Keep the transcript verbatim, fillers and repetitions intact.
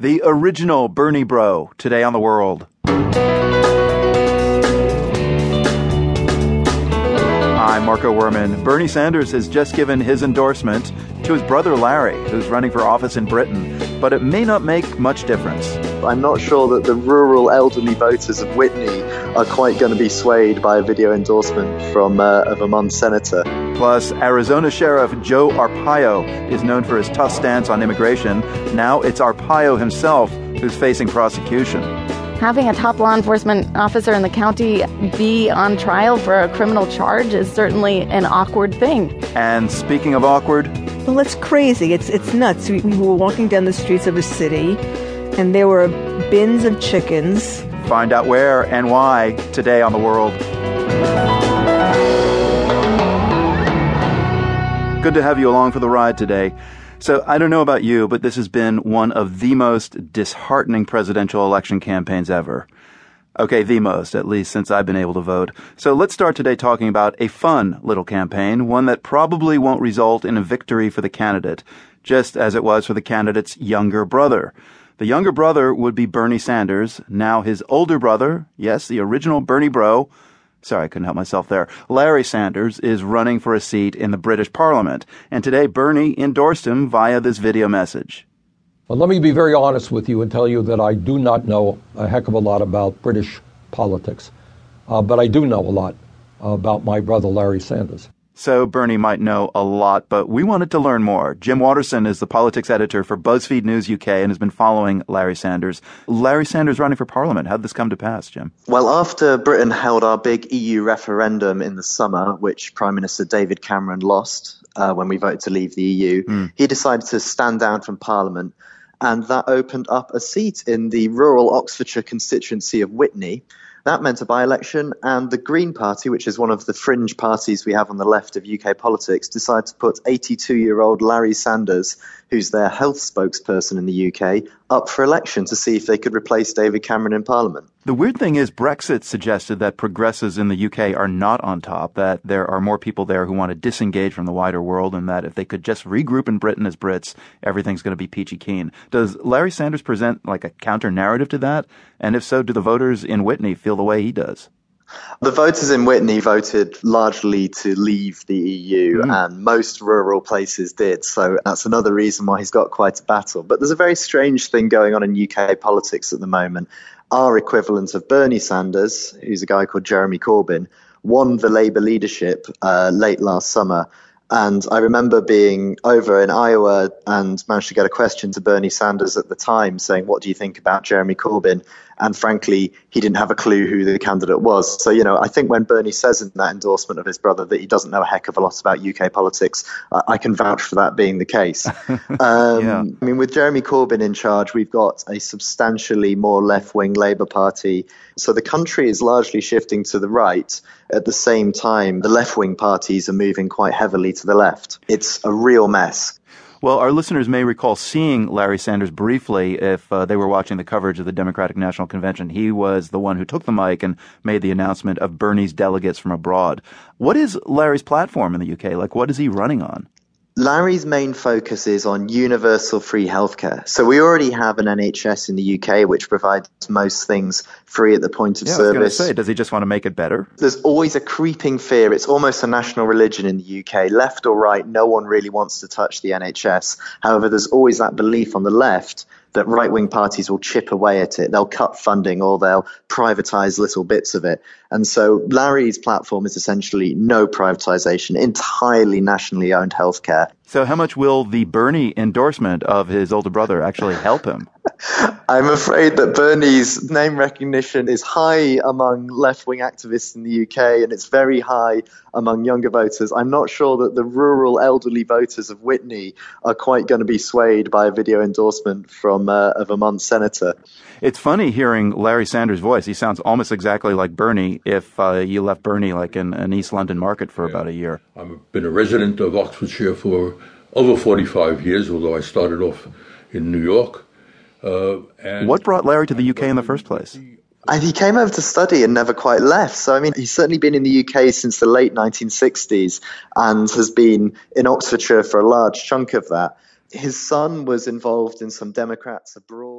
The original Bernie Bro, today on The World. I'm Marco Werman. Bernie Sanders has just given his endorsement to his brother Larry, who's running for office in Britain, but it may not make much difference. I'm not sure that the rural elderly voters of Witney are quite going to be swayed by a video endorsement from uh, a Vermont senator. Plus, Arizona Sheriff Joe Arpaio is known for his tough stance on immigration. Now it's Arpaio himself who's facing prosecution. Having a top law enforcement officer in the county be on trial for a criminal charge is certainly an awkward thing. And speaking of awkward... Well, it's crazy. It's, it's nuts. We, we were walking down the streets of a city, and there were bins of chickens. Find out where and why today on The World. Good to have you along for the ride today. So I don't know about you, but this has been one of the most disheartening presidential election campaigns ever. Okay, the most, at least since I've been able to vote. So let's start today talking about a fun little campaign, one that probably won't result in a victory for the candidate, just as it was for the candidate's younger brother. The younger brother would be Bernie Sanders. Now his older brother, yes, the original Bernie Bro, sorry, I couldn't help myself there, Larry Sanders is running for a seat in the British Parliament. And today, Bernie endorsed him via this video message. Well, let me be very honest with you and tell you that I do not know a heck of a lot about British politics. Uh, but I do know a lot about my brother, Larry Sanders. So Bernie might know a lot, but we wanted to learn more. Jim Watterson is the politics editor for BuzzFeed News U K and has been following Larry Sanders. Larry Sanders running for Parliament. How did this come to pass, Jim? Well, after Britain held our big E U referendum in the summer, which Prime Minister David Cameron lost uh, when we voted to leave the E U, mm. he decided to stand down from Parliament. And that opened up a seat in the rural Oxfordshire constituency of Witney. That meant a by-election, and the Green Party, which is one of the fringe parties we have on the left of U K politics, decided to put eighty-two-year-old Larry Sanders, who's their health spokesperson in the U K, up for election to see if they could replace David Cameron in Parliament. The weird thing is Brexit suggested that progressives in the U K are not on top, that there are more people there who want to disengage from the wider world, and that if they could just regroup in Britain as Brits, everything's going to be peachy keen. Does Larry Sanders present like a counter-narrative to that? And if so, do the voters in Witney feel the way he does? The voters in Witney voted largely to leave the E U, mm. and most rural places did, so that's another reason why he's got quite a battle. But there's a very strange thing going on in U K politics at the moment. Our equivalent of Bernie Sanders, who's a guy called Jeremy Corbyn, won the Labour leadership uh, late last summer. And I remember being over in Iowa and managed to get a question to Bernie Sanders at the time saying, what do you think about Jeremy Corbyn? And frankly, he didn't have a clue who the candidate was. So, you know, I think when Bernie says in that endorsement of his brother that he doesn't know a heck of a lot about U K politics, I, I can vouch for that being the case. um, yeah. I mean, with Jeremy Corbyn in charge, we've got a substantially more left-wing Labour Party. So the country is largely shifting to the right. At the same time, the left-wing parties are moving quite heavily to the left. It's a real mess. Well, our listeners may recall seeing Larry Sanders briefly if uh, they were watching the coverage of the Democratic National Convention. He was the one who took the mic and made the announcement of Bernie's delegates from abroad. What is Larry's platform in the U K? Like, what is he running on? Larry's main focus is on universal free healthcare. So we already have an N H S in the U K, which provides most things free at the point of yeah, service. I was going to say, does he just want to make it better? There's always a creeping fear. It's almost a national religion in the U K. Left or right, no one really wants to touch the N H S. However, there's always that belief on the left that right-wing parties will chip away at it. They'll cut funding or they'll privatize little bits of it. And so Larry's platform is essentially no privatization, entirely nationally owned healthcare. So how much will the Bernie endorsement of his older brother actually help him? I'm afraid that Bernie's name recognition is high among left-wing activists in the U K, and it's very high among younger voters. I'm not sure that the rural elderly voters of Witney are quite going to be swayed by a video endorsement from uh, a Vermont senator. It's funny hearing Larry Sanders' voice. He sounds almost exactly like Bernie if uh, you left Bernie like in an East London market for yeah. about a year. I've been a resident of Oxfordshire for over forty-five years, although I started off in New York. Uh, and what brought Larry to the U K in the first place? And he came over to study and never quite left. So, I mean, he's certainly been in the U K since the late nineteen sixties and has been in Oxfordshire for a large chunk of that. His son was involved in some Democrats abroad.